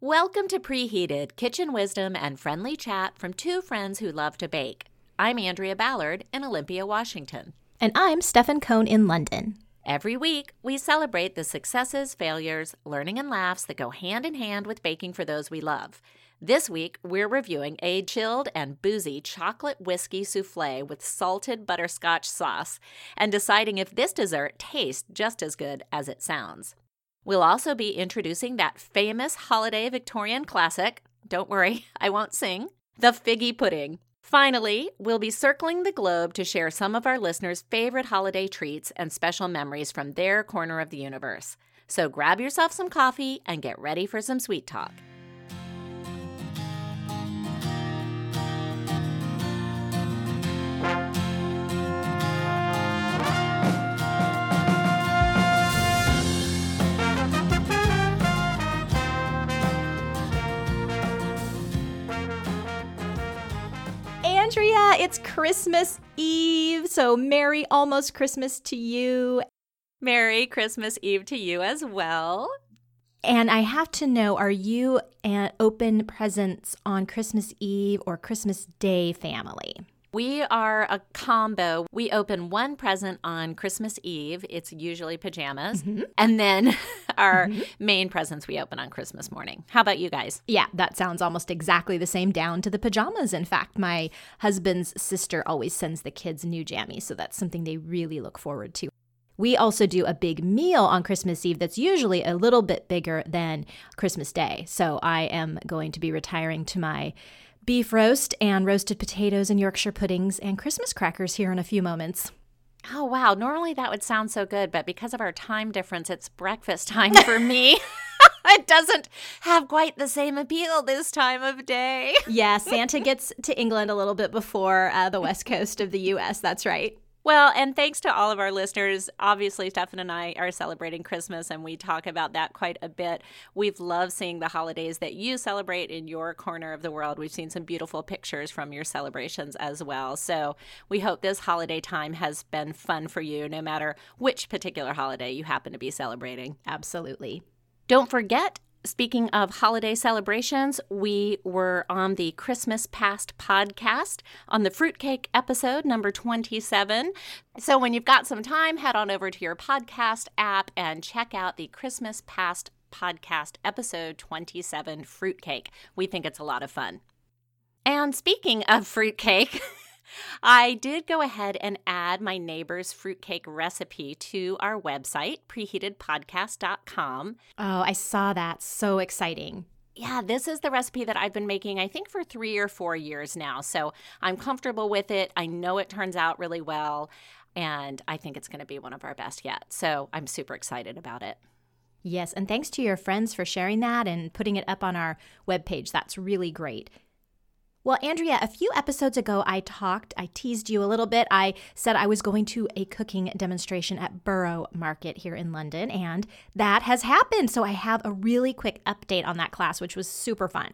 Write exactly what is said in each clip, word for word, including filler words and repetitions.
Welcome to Preheated, kitchen wisdom and friendly chat from two friends who love to bake. I'm Andrea Ballard in Olympia, Washington. And I'm Stefan Cohn in London. Every week, we celebrate the successes, failures, learning, and laughs that go hand in hand with baking for those we love. This week, we're reviewing a chilled and boozy chocolate whiskey soufflé with salted butterscotch sauce and deciding if this dessert tastes just as good as it sounds. We'll also be introducing that famous holiday Victorian classic, don't worry, I won't sing, the figgy pudding. Finally, we'll be circling the globe to share some of our listeners' favorite holiday treats and special memories from their corner of the universe. So grab yourself some coffee and get ready for some sweet talk. Andrea, it's Christmas Eve, so Merry Almost Christmas to you. Merry Christmas Eve to you as well. And I have to know, are you an open presents on Christmas Eve or Christmas Day family? We are a combo. We open one present on Christmas Eve. It's usually pajamas. Mm-hmm. And then our mm-hmm. main presents we open on Christmas morning. How about you guys? Yeah, that sounds almost exactly the same down to the pajamas. In fact, my husband's sister always sends the kids new jammies, so that's something they really look forward to. We also do a big meal on Christmas Eve that's usually a little bit bigger than Christmas Day. So I am going to be retiring to my beef roast and roasted potatoes and Yorkshire puddings and Christmas crackers here in a few moments. Oh, wow. Normally that would sound so good, but because of our time difference, it's breakfast time for me. It doesn't have quite the same appeal this time of day. Yeah, Santa gets to England a little bit before uh, the west coast of the U S. That's right. Well, and thanks to all of our listeners. Obviously, Stefan and I are celebrating Christmas, and we talk about that quite a bit. We've loved seeing the holidays that you celebrate in your corner of the world. We've seen some beautiful pictures from your celebrations as well. So we hope this holiday time has been fun for you, no matter which particular holiday you happen to be celebrating. Absolutely. Don't forget, speaking of holiday celebrations, we were on the Christmas Past podcast on the fruitcake episode, number twenty-seven. So when you've got some time, head on over to your podcast app and check out the Christmas Past podcast episode twenty-seven, Fruitcake. We think it's a lot of fun. And speaking of fruitcake... I did go ahead and add my neighbor's fruitcake recipe to our website, preheated podcast dot com. Oh, I saw that. So exciting. Yeah, this is the recipe that I've been making, I think, for three or four years now. So I'm comfortable with it. I know it turns out really well, and I think it's going to be one of our best yet. So I'm super excited about it. Yes, and thanks to your friends for sharing that and putting it up on our webpage. That's really great. Well, Andrea, a few episodes ago, I talked, I teased you a little bit. I said I was going to a cooking demonstration at Borough Market here in London, and that has happened. So I have a really quick update on that class, which was super fun.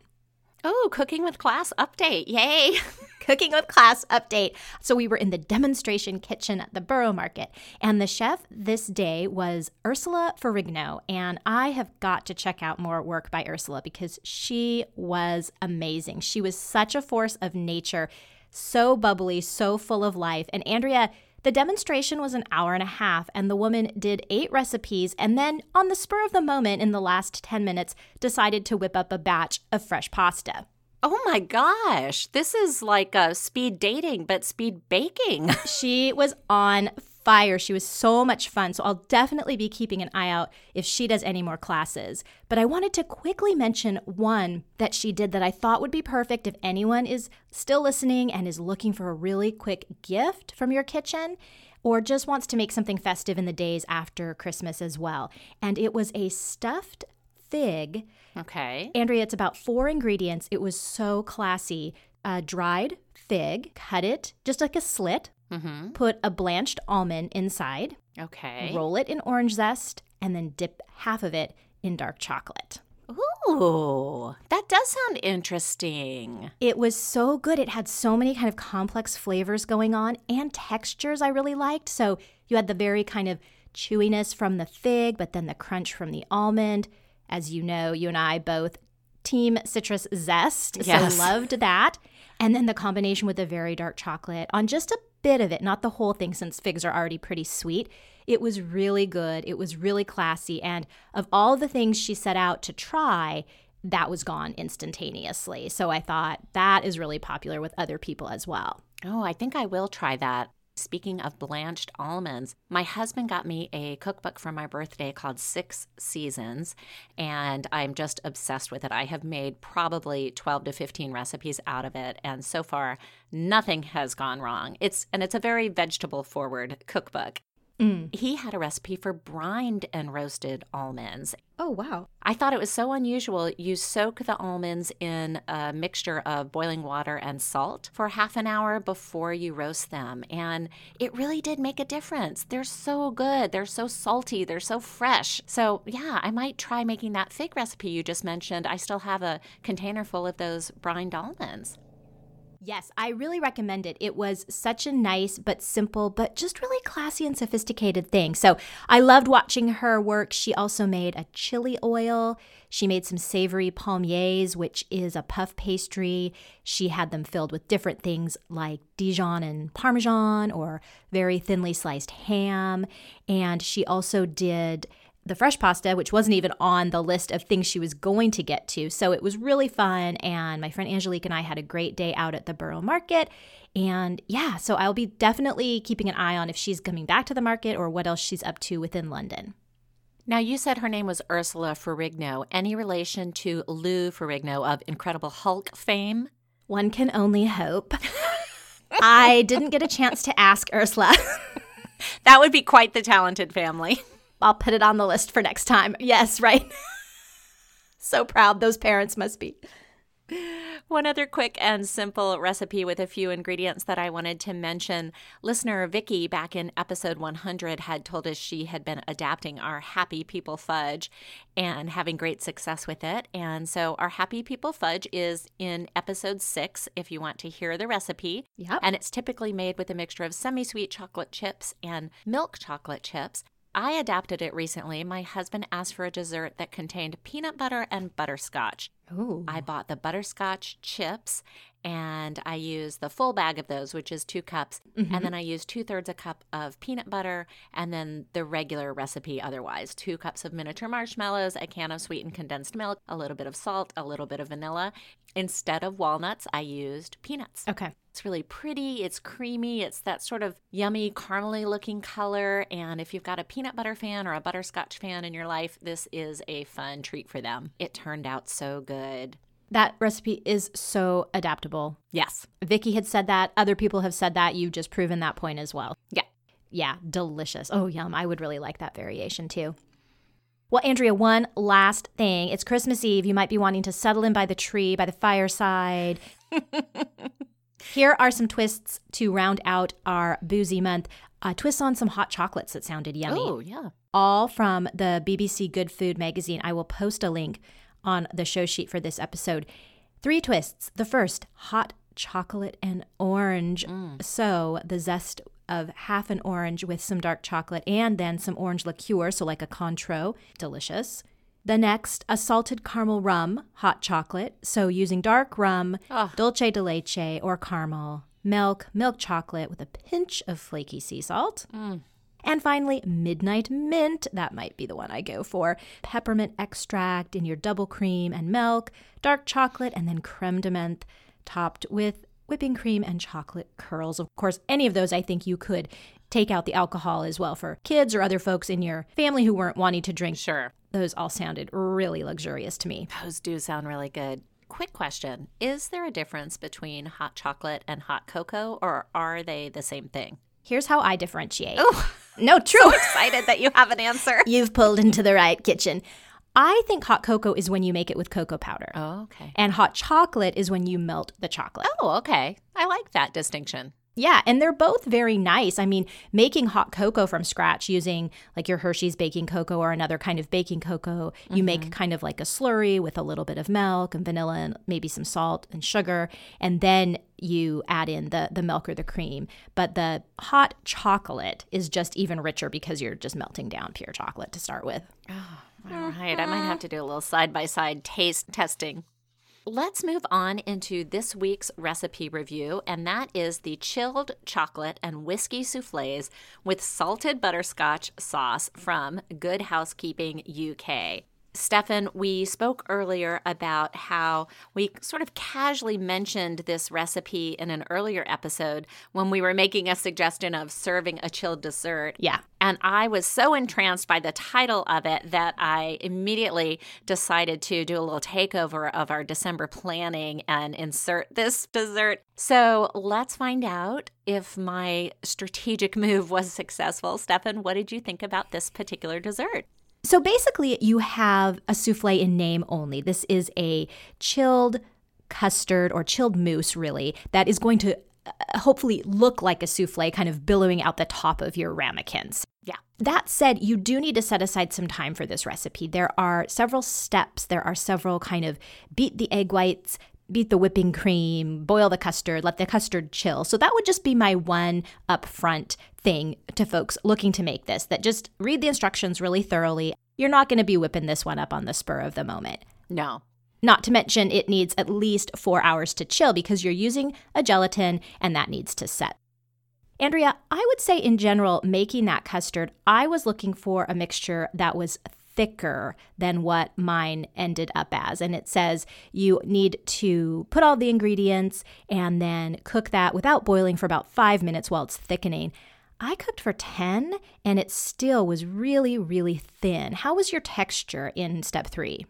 Oh, cooking with class update. Yay. Cooking with class update. So we were in the demonstration kitchen at the Borough Market, and the chef this day was Ursula Ferrigno, and I have got to check out more work by Ursula because she was amazing. She was such a force of nature, so bubbly, so full of life. And Andrea, the demonstration was an hour and a half, and the woman did eight recipes and then, on the spur of the moment in the last ten minutes, decided to whip up a batch of fresh pasta. Oh my gosh, this is like a speed dating, but speed baking. She was on fire. She was so much fun, so I'll definitely be keeping an eye out if she does any more classes. But I wanted to quickly mention one that she did that I thought would be perfect if anyone is still listening and is looking for a really quick gift from your kitchen or just wants to make something festive in the days after Christmas as well. And it was a stuffed fig. Okay. Andrea, it's about four ingredients. It was so classy. Uh, dried fig, cut it just like a slit, mm-hmm. put a blanched almond inside, okay. roll it in orange zest, and then dip half of it in dark chocolate. Ooh, that does sound interesting. It was so good. It had so many kind of complex flavors going on and textures I really liked. So you had the very kind of chewiness from the fig, but then the crunch from the almond. As you know, you and I both Team Citrus Zest. Yes. So loved that. And then the combination with the very dark chocolate on just a bit of it, not the whole thing, since figs are already pretty sweet. It was really good. It was really classy. And of all the things she set out to try, that was gone instantaneously. So I thought that is really popular with other people as well. Oh, I think I will try that. Speaking of blanched almonds, my husband got me a cookbook for my birthday called Six Seasons, and I'm just obsessed with it. I have made probably twelve to fifteen recipes out of it, and so far, nothing has gone wrong. It's and it's a very vegetable-forward cookbook. Mm. He had a recipe for brined and roasted almonds. Oh, wow. I thought it was so unusual. You soak the almonds in a mixture of boiling water and salt for half an hour before you roast them. And it really did make a difference. They're so good. They're so salty. They're so fresh. So, yeah, I might try making that fig recipe you just mentioned. I still have a container full of those brined almonds. Yes, I really recommend it. It was such a nice but simple but just really classy and sophisticated thing. So I loved watching her work. She also made a chili oil. She made some savory palmiers, which is a puff pastry. She had them filled with different things like Dijon and Parmesan or very thinly sliced ham. And she also did the fresh pasta, which wasn't even on the list of things she was going to get to. So it was really fun. And my friend Angelique and I had a great day out at the Borough Market. And yeah, so I'll be definitely keeping an eye on if she's coming back to the market or what else she's up to within London. Now, you said her name was Ursula Ferrigno. Any relation to Lou Ferrigno of Incredible Hulk fame? One can only hope. I didn't get a chance to ask Ursula. That would be quite the talented family. I'll put it on the list for next time. Yes, right. So proud those parents must be. One other quick and simple recipe with a few ingredients that I wanted to mention. Listener Vicki back in episode one hundred had told us she had been adapting our Happy People Fudge and having great success with it. And so our Happy People Fudge is in episode six if you want to hear the recipe. Yep. And it's typically made with a mixture of semi-sweet chocolate chips and milk chocolate chips. I adapted it recently. My husband asked for a dessert that contained peanut butter and butterscotch. Ooh. I bought the butterscotch chips, and I used the full bag of those, which is two cups. Mm-hmm. And then I used two-thirds a cup of peanut butter, and then the regular recipe otherwise. Two cups of miniature marshmallows, a can of sweetened condensed milk, a little bit of salt, a little bit of vanilla. Instead of walnuts, I used peanuts. Okay. It's really pretty. It's creamy. It's that sort of yummy, caramely looking color. And if you've got a peanut butter fan or a butterscotch fan in your life, this is a fun treat for them. It turned out so good. That recipe is so adaptable. Yes. Vicki had said that. Other people have said that. You've just proven that point as well. Yeah. Yeah. Delicious. Oh, yum. I would really like that variation too. Well, Andrea, one last thing. It's Christmas Eve. You might be wanting to settle in by the tree, by the fireside. Here are some twists to round out our boozy month. Uh, twists on some hot chocolates that sounded yummy. Oh, yeah. All from the B B C Good Food magazine. I will post a link on the show sheet for this episode. Three twists. The first, hot chocolate and orange. Mm. So the zest of half an orange with some dark chocolate and then some orange liqueur, so like a Cointreau. Delicious. The next, a salted caramel rum, hot chocolate. So using dark rum, oh. dulce de leche or caramel, milk, milk chocolate with a pinch of flaky sea salt. Mm. And finally, midnight mint. That might be the one I go for. Peppermint extract in your double cream and milk, dark chocolate, and then creme de menthe topped with whipping cream and chocolate curls. Of course, any of those I think you could take out the alcohol as well for kids or other folks in your family who weren't wanting to drink. Sure. Those all sounded really luxurious to me. Those do sound really good. Quick question. Is there a difference between hot chocolate and hot cocoa, or are they the same thing? Here's how I differentiate. Oh, no, true. So excited that you have an answer. You've pulled into the right kitchen. I think hot cocoa is when you make it with cocoa powder. Oh, okay. And hot chocolate is when you melt the chocolate. Oh, okay. I like that distinction. Yeah, and they're both very nice. I mean, making hot cocoa from scratch using like your Hershey's baking cocoa or another kind of baking cocoa, you mm-hmm. make kind of like a slurry with a little bit of milk and vanilla and maybe some salt and sugar, and then you add in the, the milk or the cream. But the hot chocolate is just even richer because you're just melting down pure chocolate to start with. Oh, all right. I might have to do a little side-by-side taste testing. Let's move on into this week's recipe review, and that is the chilled chocolate and whiskey soufflés with salted butterscotch sauce from Good Housekeeping U K. Stefan, we spoke earlier about how we sort of casually mentioned this recipe in an earlier episode when we were making a suggestion of serving a chilled dessert. Yeah. And I was so entranced by the title of it that I immediately decided to do a little takeover of our December planning and insert this dessert. So let's find out if my strategic move was successful. Stefan, what did you think about this particular dessert? So basically, you have a soufflé in name only. This is a chilled custard or chilled mousse, really, that is going to hopefully look like a soufflé, kind of billowing out the top of your ramekins. Yeah. That said, you do need to set aside some time for this recipe. There are several steps. There are several kind of beat the egg whites, beat the whipping cream, boil the custard, let the custard chill. So that would just be my one upfront thing to folks looking to make this, that just read the instructions really thoroughly. You're not going to be whipping this one up on the spur of the moment. No. Not to mention it needs at least four hours to chill because you're using a gelatin and that needs to set. Andrea, I would say in general, making that custard, I was looking for a mixture that was thicker than what mine ended up as. And it says you need to put all the ingredients and then cook that without boiling for about five minutes while it's thickening. I cooked for ten and it still was really, really thin. How was your texture in step three?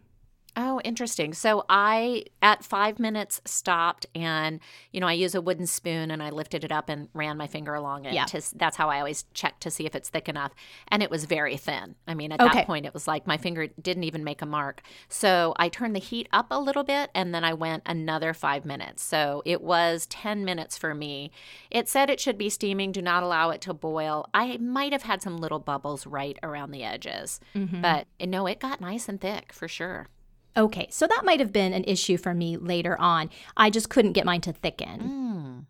Oh, interesting. So I, at five minutes, stopped and, you know, I use a wooden spoon and I lifted it up and ran my finger along it. Yeah. To, that's how I always check to see if it's thick enough. And it was very thin. I mean, at okay. that point, it was like my finger didn't even make a mark. So I turned the heat up a little bit and then I went another five minutes. So it was ten minutes for me. It said it should be steaming. Do not allow it to boil. I might have had some little bubbles right around the edges. Mm-hmm. But no, it got nice and thick for sure. Okay, so that might have been an issue for me later on. I just couldn't get mine to thicken. Mm.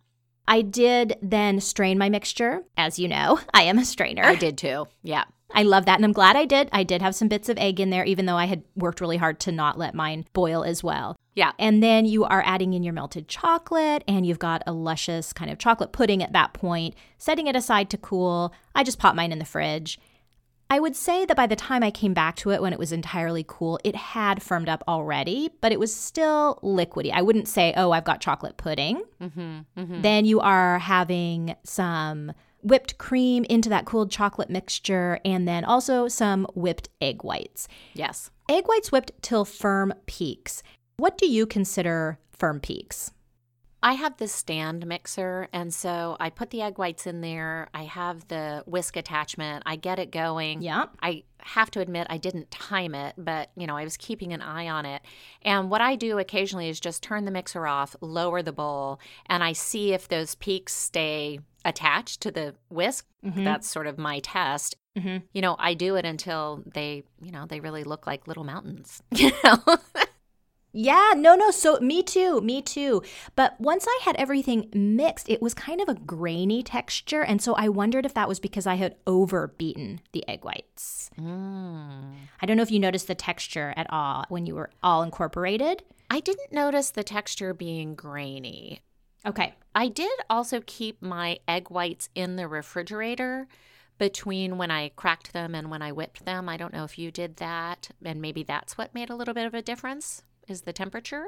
I did then strain my mixture. As you know, I am a strainer. I did too, yeah. I love that, and I'm glad I did. I did have some bits of egg in there, even though I had worked really hard to not let mine boil as well. Yeah. And then you are adding in your melted chocolate, and you've got a luscious kind of chocolate pudding at that point, setting it aside to cool. I just popped mine in the fridge. I would say that by the time I came back to it when it was entirely cool, it had firmed up already, but it was still liquidy. I wouldn't say, oh, I've got chocolate pudding. Mm-hmm, mm-hmm. Then you are having some whipped cream into that cooled chocolate mixture and then also some whipped egg whites. Yes. Egg whites whipped till firm peaks. What do you consider firm peaks? I have this stand mixer, and so I put the egg whites in there. I have the whisk attachment. I get it going. Yeah. I have to admit I didn't time it, but, you know, I was keeping an eye on it. And what I do occasionally is just turn the mixer off, lower the bowl, and I see if those peaks stay attached to the whisk. Mm-hmm. That's sort of my test. Mm-hmm. You know, I do it until they, you know, they really look like little mountains, you know? Yeah, no, no, so me too, me too. But once I had everything mixed, it was kind of a grainy texture, and so I wondered if that was because I had overbeaten the egg whites. Mm. I don't know if you noticed the texture at all when you were all incorporated. I didn't notice the texture being grainy. Okay. I did also keep my egg whites in the refrigerator between when I cracked them and when I whipped them. I don't know if you did that, and maybe that's what made a little bit of a difference. Is the temperature?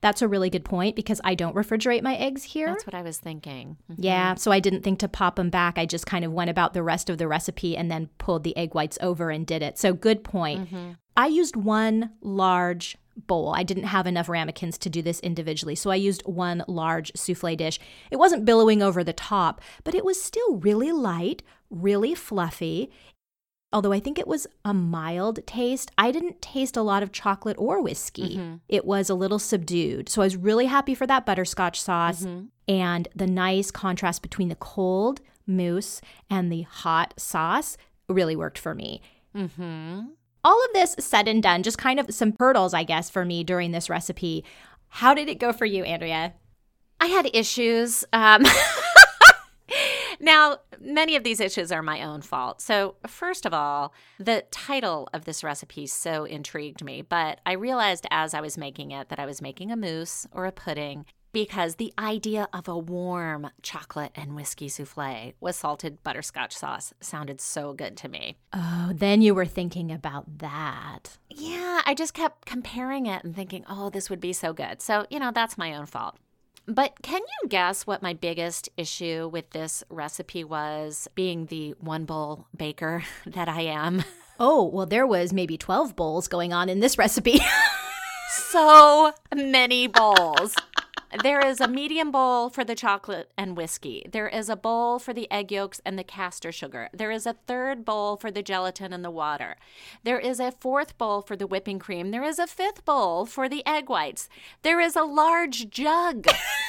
That's a really good point because I don't refrigerate my eggs here. That's what I was thinking. Mm-hmm. Yeah, so I didn't think to pop them back. I just kind of went about the rest of the recipe and then pulled the egg whites over and did it. So good point. Mm-hmm. I used one large bowl. I didn't have enough ramekins to do this individually, so I used one large souffle dish. It wasn't billowing over the top, but it was still really light, really fluffy. Although I think it was a mild taste, I didn't taste a lot of chocolate or whiskey. Mm-hmm. It was a little subdued. So I was really happy for that butterscotch sauce mm-hmm. and the nice contrast between the cold mousse and the hot sauce really worked for me. Mm-hmm. All of this said and done, just kind of some hurdles, I guess, for me during this recipe. How did it go for you, Andrea? I had issues. Um Now, many of these issues are my own fault. So first of all, the title of this recipe so intrigued me, but I realized as I was making it that I was making a mousse or a pudding because the idea of a warm chocolate and whiskey souffle with salted butterscotch sauce sounded so good to me. Oh, then you were thinking about that. Yeah, I just kept comparing it and thinking, oh, this would be so good. So, you know, that's my own fault. But can you guess what my biggest issue with this recipe was, being the one bowl baker that I am? Oh, well, there was maybe twelve bowls going on in this recipe. So many bowls. There is a medium bowl for the chocolate and whiskey. There is a bowl for the egg yolks and the caster sugar. There is a third bowl for the gelatin and the water. There is a fourth bowl for the whipping cream. There is a fifth bowl for the egg whites. There is a large jug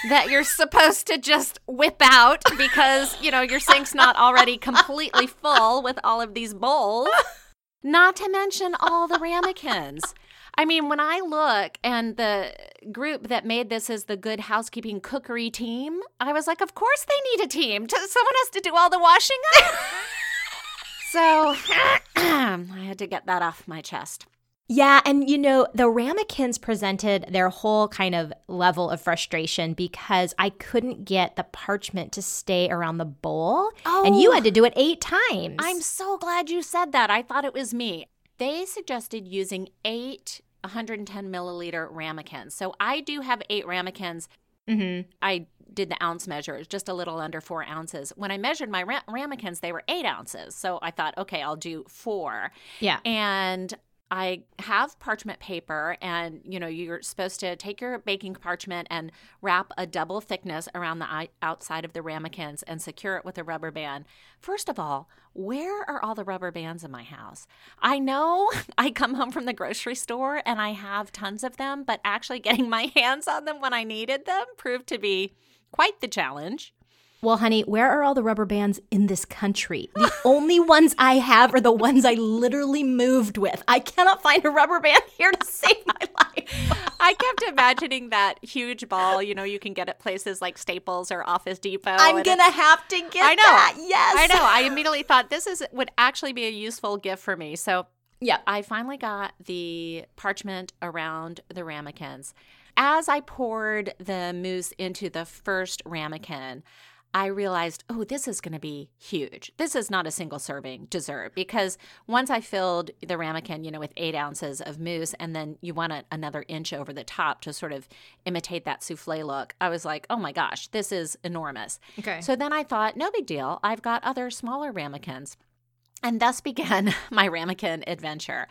that you're supposed to just whip out because, you know, your sink's not already completely full with all of these bowls. Not to mention all the ramekins. I mean, when I look, and the group that made this is the Good Housekeeping Cookery Team, I was like, of course they need a team. Someone has to do all the washing up. So I had to get that off my chest. Yeah, and you know, the ramekins presented their whole kind of level of frustration because I couldn't get the parchment to stay around the bowl. Oh, and you had to do it eight times. I'm so glad you said that. I thought it was me. They suggested using eight one hundred ten milliliter ramekins. So I do have eight ramekins. Mm-hmm. I did the ounce measure, just a little under four ounces. When I measured my ra- ramekins, they were eight ounces. So I thought, okay, I'll do four. Yeah. And I have parchment paper, and, you know, you're supposed to take your baking parchment and wrap a double thickness around the outside of the ramekins and secure it with a rubber band. First of all, where are all the rubber bands in my house? I know I come home from the grocery store and I have tons of them, but actually getting my hands on them when I needed them proved to be quite the challenge. Well, honey, where are all the rubber bands in this country? The only ones I have are the ones I literally moved with. I cannot find a rubber band here to save my life. I kept imagining that huge ball, you know, you can get at places like Staples or Office Depot. I'm going to have to get I know, that. Yes. I know. I immediately thought this is would actually be a useful gift for me. So, yeah, I finally got the parchment around the ramekins. As I poured the mousse into the first ramekin, I realized, oh, this is going to be huge. This is not a single serving dessert, because once I filled the ramekin, you know, with eight ounces of mousse, and then you want a, another inch over the top to sort of imitate that souffle look, I was like, oh my gosh, this is enormous. Okay. So then I thought, no big deal. I've got other smaller ramekins. And thus began my ramekin adventure.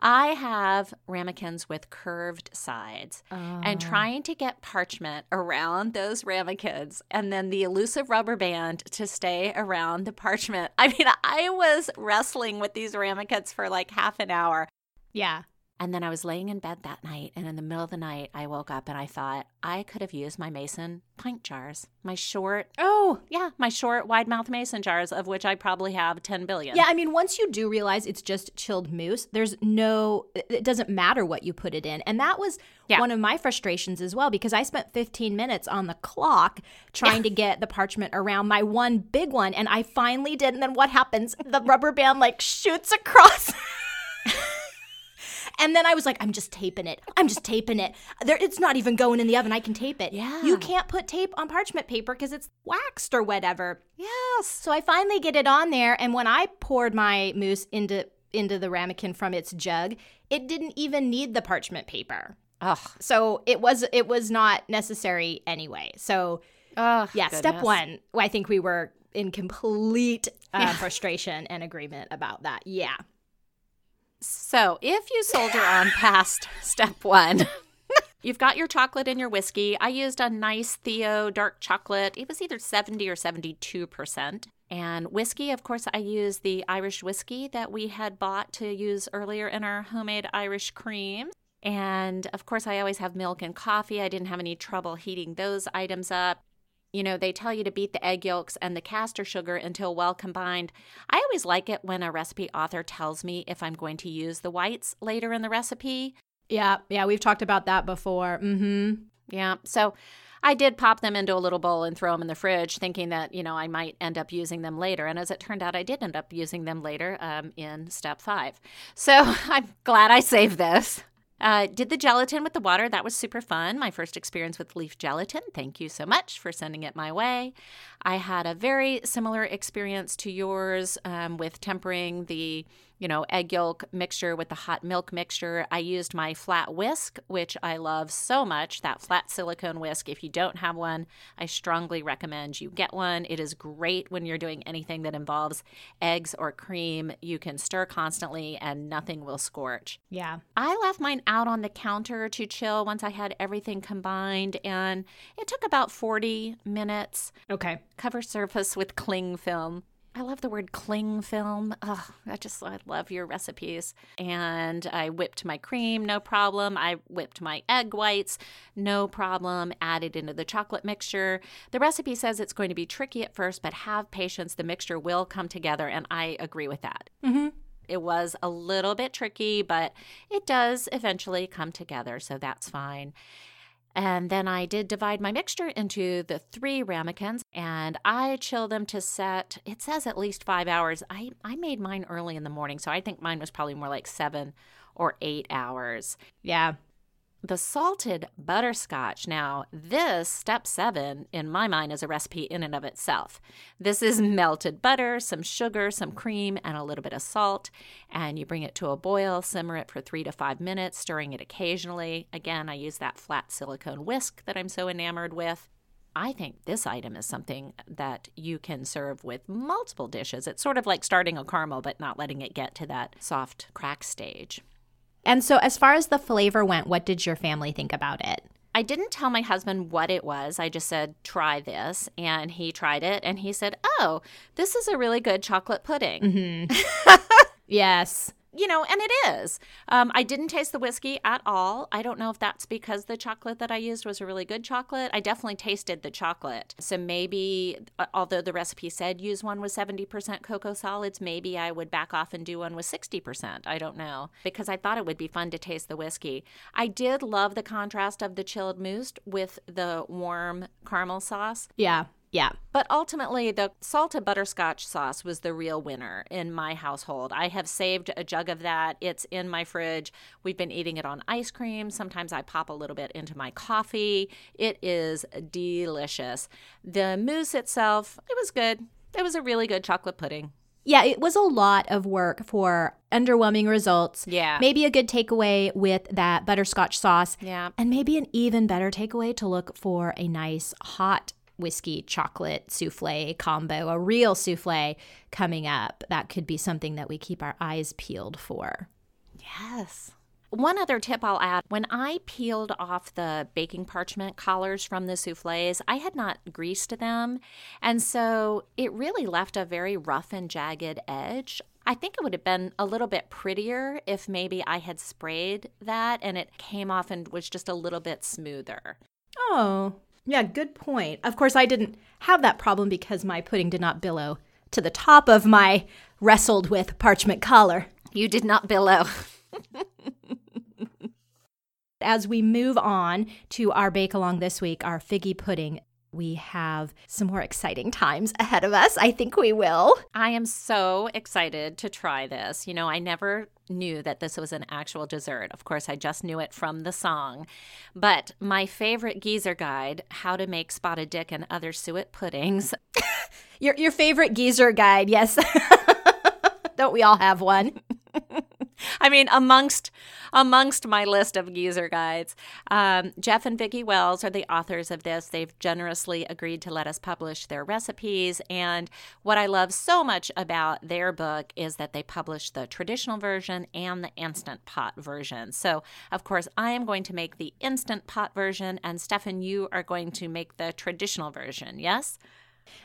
I have ramekins with curved sides, oh. and trying to get parchment around those ramekins and then the elusive rubber band to stay around the parchment. I mean, I was wrestling with these ramekins for like half an hour. Yeah. And then I was laying in bed that night, and in the middle of the night, I woke up and I thought I could have used my mason pint jars, my short, oh, yeah, my short wide mouth mason jars, of which I probably have ten billion. Yeah, I mean, once you do realize it's just chilled mousse, there's no, it doesn't matter what you put it in. And that was yeah. one of my frustrations as well, because I spent fifteen minutes on the clock trying to get the parchment around my one big one, and I finally did. And then what happens? The rubber band like shoots across. And then I was like, I'm just taping it. I'm just taping it. There, it's not even going in the oven. I can tape it. Yeah. You can't put tape on parchment paper because it's waxed or whatever. Yes. So I finally get it on there. And when I poured my mousse into into the ramekin from its jug, it didn't even need the parchment paper. Ugh. So it was it was not necessary anyway. So oh, yeah, goodness. Step one, I think we were in complete uh, frustration and agreement about that. Yeah. So if you soldier on past step one, you've got your chocolate and your whiskey. I used a nice Theo dark chocolate. It was either seventy or seventy-two percent. And whiskey, of course, I used the Irish whiskey that we had bought to use earlier in our homemade Irish cream. And, of course, I always have milk and coffee. I didn't have any trouble heating those items up. You know, they tell you to beat the egg yolks and the caster sugar until well combined. I always like it when a recipe author tells me if I'm going to use the whites later in the recipe. Yeah, yeah, we've talked about that before. Mm-hmm. Yeah, so I did pop them into a little bowl and throw them in the fridge, thinking that, you know, I might end up using them later. And as it turned out, I did end up using them later um, in step five. So I'm glad I saved this. Uh, did the gelatin with the water. That was super fun. My first experience with leaf gelatin. Thank you so much for sending it my way. I had a very similar experience to yours um, with tempering the, you know, egg yolk mixture with the hot milk mixture. I used my flat whisk, which I love so much, that flat silicone whisk. If you don't have one, I strongly recommend you get one. It is great when you're doing anything that involves eggs or cream. You can stir constantly and nothing will scorch. Yeah. I left mine out on the counter to chill once I had everything combined, and it took about forty minutes. Okay. Cover surface with cling film. I love the word cling film. Oh, I just I love your recipes. And I whipped my cream, no problem. I whipped my egg whites, no problem. Added into the chocolate mixture. The recipe says it's going to be tricky at first, but have patience. The mixture will come together, and I agree with that. Mm-hmm. It was a little bit tricky, but it does eventually come together, so that's fine. And then I did divide my mixture into the three ramekins, and I chill them to set, it says at least five hours. I, I made mine early in the morning, so I think mine was probably more like seven or eight hours. Yeah. The salted butterscotch. Now, this step seven, in my mind, is a recipe in and of itself. This is melted butter, some sugar, some cream, and a little bit of salt. And you bring it to a boil, simmer it for three to five minutes, stirring it occasionally. Again, I use that flat silicone whisk that I'm so enamored with. I think this item is something that you can serve with multiple dishes. It's sort of like starting a caramel, but not letting it get to that soft crack stage. And so as far as the flavor went, what did your family think about it? I didn't tell my husband what it was. I just said, try this. And he tried it. And he said, oh, this is a really good chocolate pudding. Mm-hmm. Yes. You know, and it is. Um, I didn't taste the whiskey at all. I don't know if that's because the chocolate that I used was a really good chocolate. I definitely tasted the chocolate. So maybe, although the recipe said use one with seventy percent cocoa solids, maybe I would back off and do one with sixty percent. I don't know, because I thought it would be fun to taste the whiskey. I did love the contrast of the chilled mousse with the warm caramel sauce. Yeah. Yeah. But ultimately, the salted butterscotch sauce was the real winner in my household. I have saved a jug of that. It's in my fridge. We've been eating it on ice cream. Sometimes I pop a little bit into my coffee. It is delicious. The mousse itself, it was good. It was a really good chocolate pudding. Yeah, it was a lot of work for underwhelming results. Yeah. Maybe a good takeaway with that butterscotch sauce. Yeah. And maybe an even better takeaway to look for a nice hot whiskey chocolate souffle combo, a real souffle coming up. That could be something that we keep our eyes peeled for. Yes. One other tip I'll add, when I peeled off the baking parchment collars from the soufflés, I had not greased them. And so it really left a very rough and jagged edge. I think it would have been a little bit prettier if maybe I had sprayed that and it came off and was just a little bit smoother. Oh, yeah, good point. Of course, I didn't have that problem because my pudding did not billow to the top of my wrestled with parchment collar. You did not billow. As we move on to our bake along this week, our figgy pudding, we have some more exciting times ahead of us. I think we will. I am so excited to try this. You know, I never knew that this was an actual dessert. Of course, I just knew it from the song. But my favorite geezer guide, How to Make Spotted Dick and Other Suet Puddings. your your favorite geezer guide, yes. Don't we all have one? I mean, amongst amongst my list of geezer guides, um, Jeff and Vicki Wells are the authors of this. They've generously agreed to let us publish their recipes. And what I love so much about their book is that they publish the traditional version and the Instant Pot version. So, of course, I am going to make the Instant Pot version, and Stefan, you are going to make the traditional version, yes?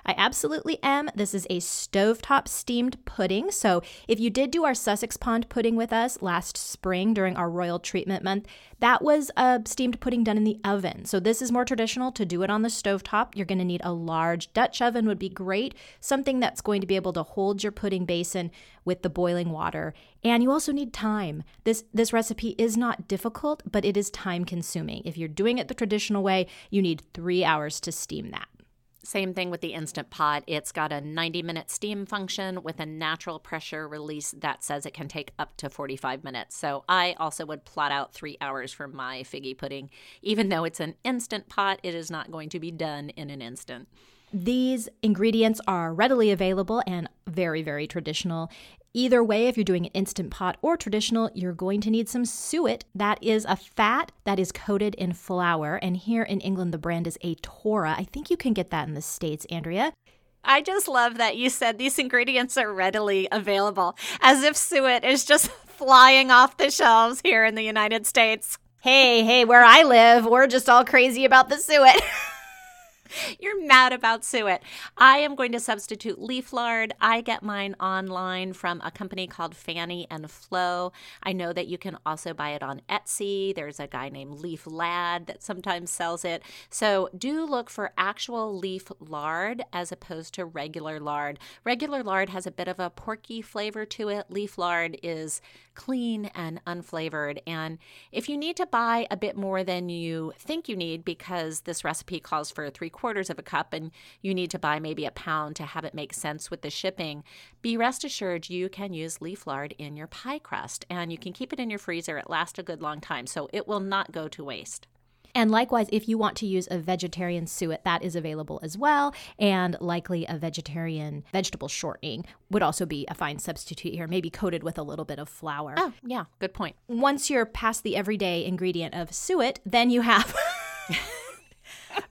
I absolutely am. This is a stovetop steamed pudding. So if you did do our Sussex Pond pudding with us last spring during our royal treatment month, that was a steamed pudding done in the oven. So this is more traditional to do it on the stovetop. You're going to need a large Dutch oven would be great, something that's going to be able to hold your pudding basin with the boiling water. And you also need time. This this recipe is not difficult, but it is time consuming. If you're doing it the traditional way, you need three hours to steam that. Same thing with the Instant Pot. It's got a ninety-minute steam function with a natural pressure release that says it can take up to forty-five minutes. So I also would plot out three hours for my figgy pudding. Even though it's an Instant Pot, it is not going to be done in an instant. These ingredients are readily available and very, very traditional. Either way, if you're doing an Instant Pot or traditional, you're going to need some suet. That is a fat that is coated in flour. And here in England, the brand is Atora. I think you can get that in the States, Andrea. I just love that you said these ingredients are readily available, as if suet is just flying off the shelves here in the United States. Hey, hey, where I live, we're just all crazy about the suet. You're mad about suet. I am going to substitute leaf lard. I get mine online from a company called Fanny and Flo. I know that you can also buy it on Etsy. There's a guy named Leaf Lad that sometimes sells it. So do look for actual leaf lard as opposed to regular lard. Regular lard has a bit of a porky flavor to it. Leaf lard is clean and unflavored. And if you need to buy a bit more than you think you need, because this recipe calls for three quarters of a cup and you need to buy maybe a pound to have it make sense with the shipping, be rest assured you can use leaf lard in your pie crust, and you can keep it in your freezer. It lasts a good long time, so it will not go to waste. And likewise, if you want to use a vegetarian suet, that is available as well, and likely a vegetarian vegetable shortening would also be a fine substitute here, maybe coated with a little bit of flour. Oh, yeah, good point. Once you're past the everyday ingredient of suet, then you have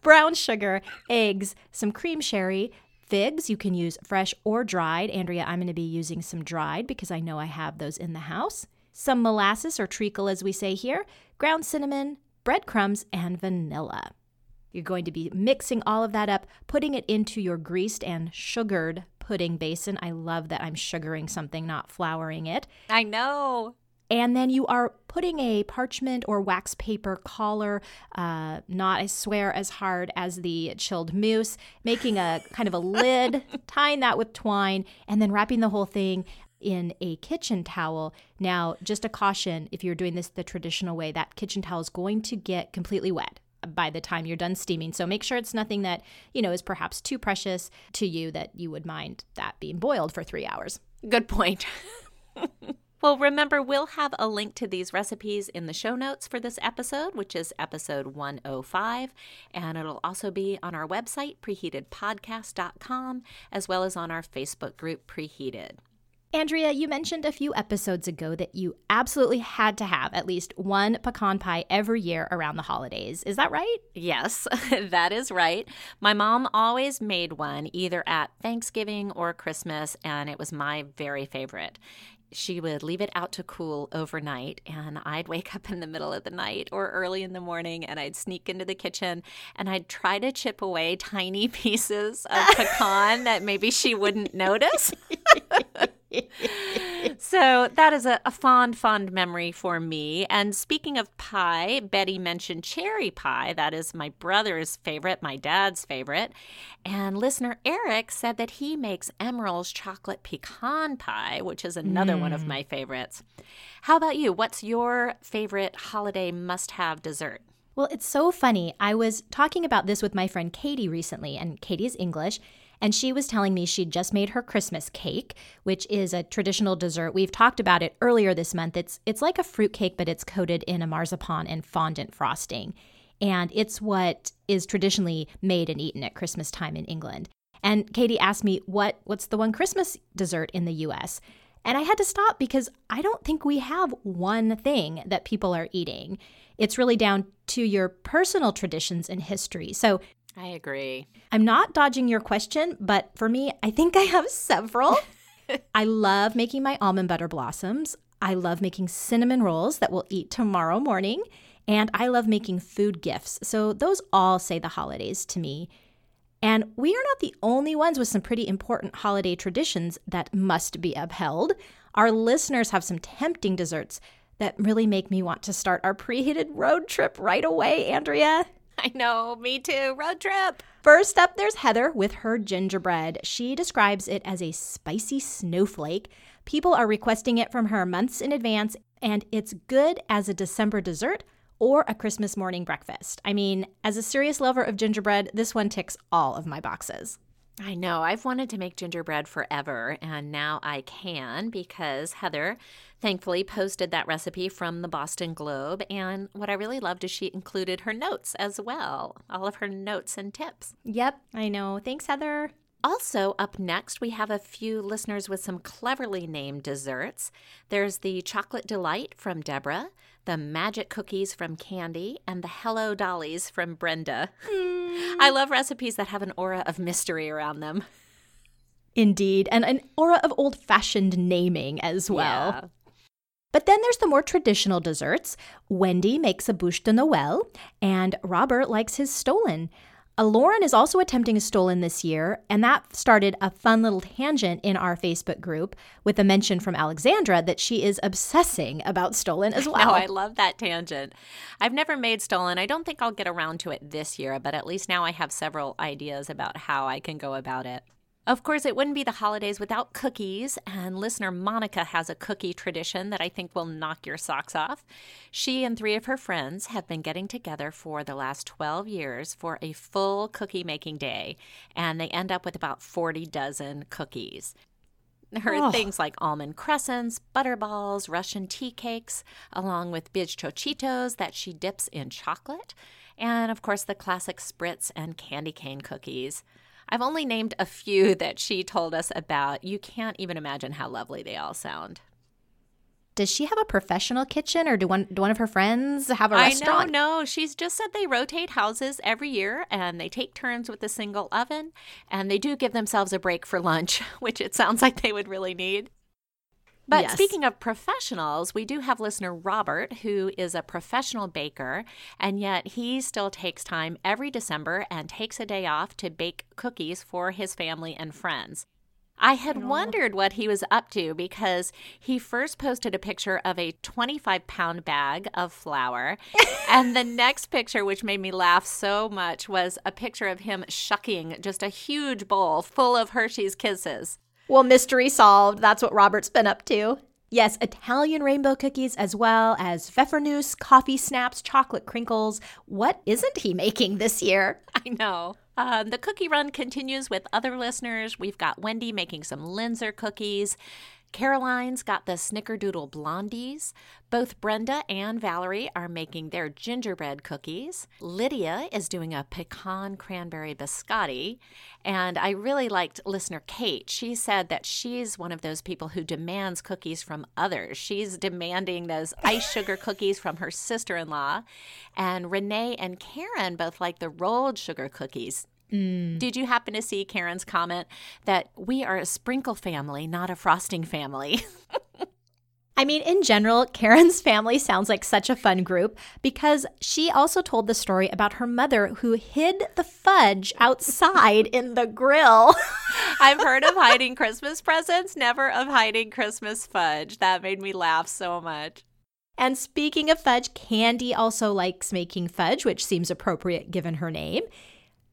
brown sugar, eggs, some cream sherry, figs. You can use fresh or dried. Andrea, I'm going to be using some dried because I know I have those in the house. Some molasses or treacle, as we say here, ground cinnamon, breadcrumbs, and vanilla. You're going to be mixing all of that up, putting it into your greased and sugared pudding basin. I love that I'm sugaring something, not flouring it. I know. And then you are putting a parchment or wax paper collar, uh, not, I swear, as hard as the chilled mousse, making a kind of a lid, tying that with twine, and then wrapping the whole thing in a kitchen towel. Now, just a caution, if you're doing this the traditional way, that kitchen towel is going to get completely wet by the time you're done steaming. So make sure it's nothing that, you know, is perhaps too precious to you that you would mind that being boiled for three hours. Good point. Well, remember, we'll have a link to these recipes in the show notes for this episode, which is episode one oh five, and it'll also be on our website, preheated podcast dot com, as well as on our Facebook group, Preheated. Andrea, you mentioned a few episodes ago that you absolutely had to have at least one pecan pie every year around the holidays. Is that right? Yes, that is right. My mom always made one either at Thanksgiving or Christmas, and it was my very favorite. She would leave it out to cool overnight, and I'd wake up in the middle of the night or early in the morning, and I'd sneak into the kitchen, and I'd try to chip away tiny pieces of pecan that maybe she wouldn't notice. So that is a, a fond, fond memory for me. And speaking of pie, Betty mentioned cherry pie. That is my brother's favorite, my dad's favorite. And listener Eric said that he makes Emerald's chocolate pecan pie, which is another mm. one of my favorites. How about you? What's your favorite holiday must-have dessert? Well, it's so funny. I was talking about this with my friend Katie recently, and Katie is English. And she was telling me she'd just made her Christmas cake, which is a traditional dessert. We've talked about it earlier this month. It's it's like a fruitcake, but it's coated in a marzipan and fondant frosting. And it's what is traditionally made and eaten at Christmas time in England. And Katie asked me, what what's the one Christmas dessert in the U S? And I had to stop because I don't think we have one thing that people are eating. It's really down to your personal traditions and history. So I agree. I'm not dodging your question, but for me, I think I have several. I love making my almond butter blossoms. I love making cinnamon rolls that we'll eat tomorrow morning. And I love making food gifts. So those all say the holidays to me. And we are not the only ones with some pretty important holiday traditions that must be upheld. Our listeners have some tempting desserts that really make me want to start our preheated road trip right away, Andrea. I know, me too. Road trip. First up, there's Heather with her gingerbread. She describes it as a spicy snowflake. People are requesting it from her months in advance, and it's good as a December dessert or a Christmas morning breakfast. I mean, as a serious lover of gingerbread, this one ticks all of my boxes. I know. I've wanted to make gingerbread forever, and now I can because Heather thankfully posted that recipe from the Boston Globe, and what I really loved is she included her notes as well, all of her notes and tips. Yep, I know. Thanks, Heather. Also, up next, we have a few listeners with some cleverly named desserts. There's the Chocolate Delight from Deborah, the Magic Cookies from Candy, and the Hello Dollies from Brenda. Mm. I love recipes that have an aura of mystery around them. Indeed, and an aura of old-fashioned naming as well. Yeah. But then there's the more traditional desserts. Wendy makes a bûche de Noël, and Robert likes his Stollen. Lauren is also attempting a Stollen this year, and that started a fun little tangent in our Facebook group with a mention from Alexandra that she is obsessing about Stollen as well. Oh, I love that tangent. I've never made Stollen. I don't think I'll get around to it this year, but at least now I have several ideas about how I can go about it. Of course, it wouldn't be the holidays without cookies, and listener Monica has a cookie tradition that I think will knock your socks off. She and three of her friends have been getting together for the last twelve years for a full cookie-making day, and they end up with about forty dozen cookies. There are oh. things like almond crescents, butterballs, Russian tea cakes, along with bizcochitos that she dips in chocolate, and of course the classic spritz and candy cane cookies. I've only named a few that she told us about. You can't even imagine how lovely they all sound. Does she have a professional kitchen, or do one do one of her friends have a I restaurant? I know, no. She's just said they rotate houses every year, and they take turns with a single oven, and they do give themselves a break for lunch, which it sounds like they would really need. But yes. Speaking of professionals, we do have listener Robert, who is a professional baker, and yet he still takes time every December and takes a day off to bake cookies for his family and friends. I had wondered what he was up to because he first posted a picture of a twenty-five pound bag of flour. And the next picture, which made me laugh so much, was a picture of him shucking just a huge bowl full of Hershey's Kisses. Well, mystery solved. That's what Robert's been up to. Yes, Italian rainbow cookies as well as pfeffernusse, coffee snaps, chocolate crinkles. What isn't he making this year? I know. Um, the cookie run continues with other listeners. We've got Wendy making some Linzer cookies. Caroline's got the Snickerdoodle Blondies. Both Brenda and Valerie are making their gingerbread cookies. Lydia is doing a pecan cranberry biscotti. And I really liked listener Kate. She said that she's one of those people who demands cookies from others. She's demanding those ice sugar cookies from her sister-in-law. And Renee and Karen both like the rolled sugar cookies. Mm. Did you happen to see Karen's comment that we are a sprinkle family, not a frosting family? I mean, in general, Karen's family sounds like such a fun group because she also told the story about her mother who hid the fudge outside in the grill. I've heard of hiding Christmas presents, never of hiding Christmas fudge. That made me laugh so much. And speaking of fudge, Candy also likes making fudge, which seems appropriate given her name.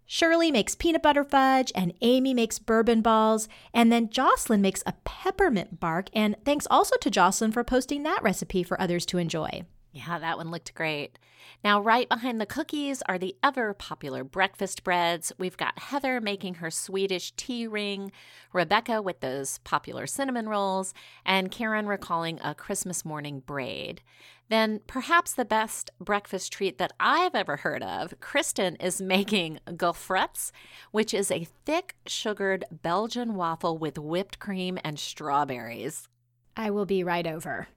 Shirley makes peanut butter fudge, and Amy makes bourbon balls, and then Jocelyn makes a peppermint bark, and thanks also to Jocelyn for posting that recipe for others to enjoy. Yeah, that one looked great. Now, right behind the cookies are the other popular breakfast breads. We've got Heather making her Swedish tea ring, Rebecca with those popular cinnamon rolls, and Karen recalling a Christmas morning braid. Then perhaps the best breakfast treat that I've ever heard of, Kristen is making gaufrettes, which is a thick sugared Belgian waffle with whipped cream and strawberries. I will be right over.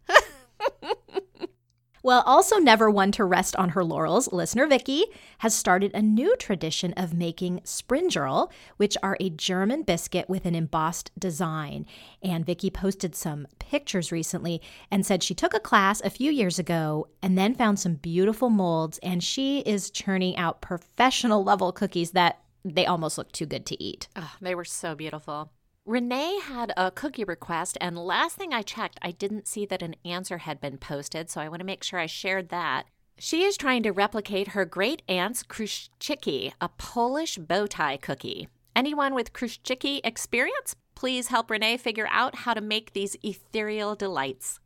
Well, also never one to rest on her laurels, listener Vicki has started a new tradition of making Springerl, which are a German biscuit with an embossed design. And Vicki posted some pictures recently and said she took a class a few years ago and then found some beautiful molds, and she is churning out professional level cookies that they almost looked too good to eat. Oh, they were so beautiful. Renee had a cookie request, and last thing I checked, I didn't see that an answer had been posted, so I want to make sure I shared that. She is trying to replicate her great aunt's Kruszczyki, a Polish bow tie cookie. Anyone with Kruszczyki experience, please help Renee figure out how to make these ethereal delights.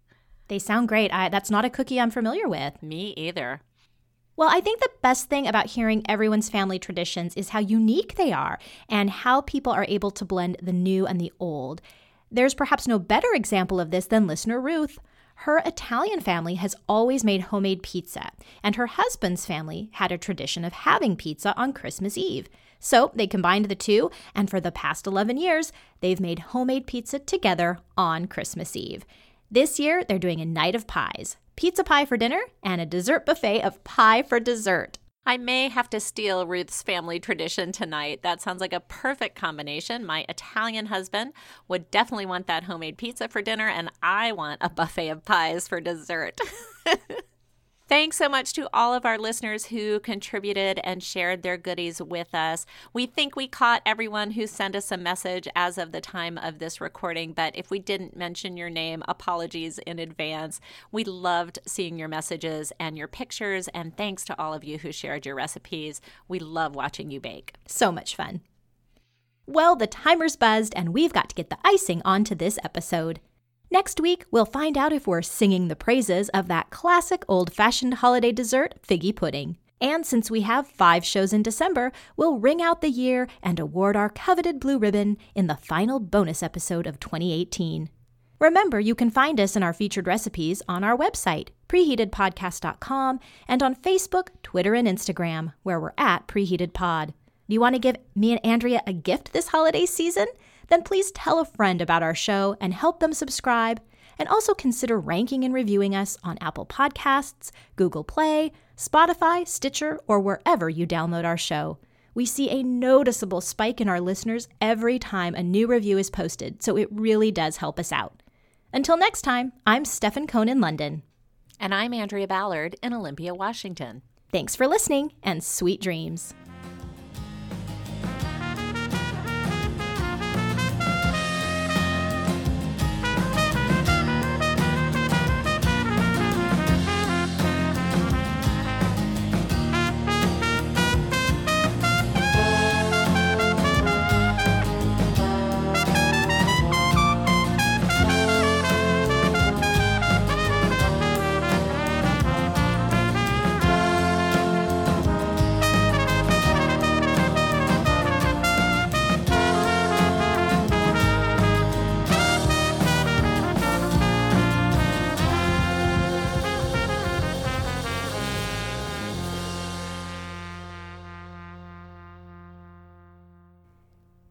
They sound great. I, that's not a cookie I'm familiar with. Me either. Well, I think the best thing about hearing everyone's family traditions is how unique they are and how people are able to blend the new and the old. There's perhaps no better example of this than listener Ruth. Her Italian family has always made homemade pizza, and her husband's family had a tradition of having pizza on Christmas Eve. So they combined the two, and for the past eleven years, they've made homemade pizza together on Christmas Eve. This year, they're doing a night of pies. Pizza pie for dinner, and a dessert buffet of pie for dessert. I may have to steal Ruth's family tradition tonight. That sounds like a perfect combination. My Italian husband would definitely want that homemade pizza for dinner, and I want a buffet of pies for dessert. Thanks so much to all of our listeners who contributed and shared their goodies with us. We think we caught everyone who sent us a message as of the time of this recording, but if we didn't mention your name, apologies in advance. We loved seeing your messages and your pictures, and thanks to all of you who shared your recipes. We love watching you bake. So much fun. Well, the timer's buzzed, and we've got to get the icing onto this episode. Next week, we'll find out if we're singing the praises of that classic old-fashioned holiday dessert, figgy pudding. And since we have five shows in December, we'll ring out the year and award our coveted blue ribbon in the final bonus episode of twenty eighteen. Remember, you can find us and our featured recipes on our website, preheated podcast dot com, and on Facebook, Twitter, and Instagram, where we're at preheatedpod. Do you want to give me and Andrea a gift this holiday season? Then please tell a friend about our show and help them subscribe. And also consider ranking and reviewing us on Apple Podcasts, Google Play, Spotify, Stitcher, or wherever you download our show. We see a noticeable spike in our listeners every time a new review is posted, so it really does help us out. Until next time, I'm Stefan Cohn in London. And I'm Andrea Ballard in Olympia, Washington. Thanks for listening, and sweet dreams.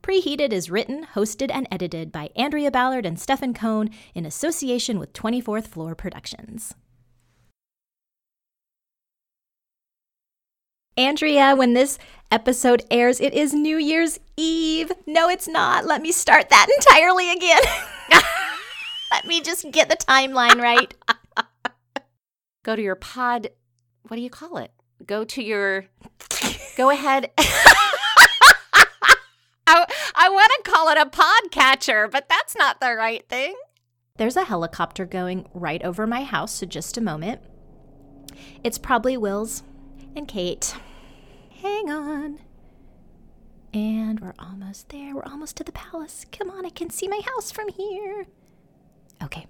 Preheated is written, hosted, and edited by Andrea Ballard and Stefan Cohn in association with twenty-fourth Floor Productions. Andrea, when this episode airs, it is New Year's Eve. No, it's not. Let me start that entirely again. Let me just get the timeline right. Go to your pod. What do you call it? Go to your... Go ahead... I, I want to call it a podcatcher, but that's not the right thing. There's a helicopter going right over my house, so just a moment. It's probably Wills and Kate. Hang on. And we're almost there. We're almost to the palace. Come on, I can see my house from here. Okay.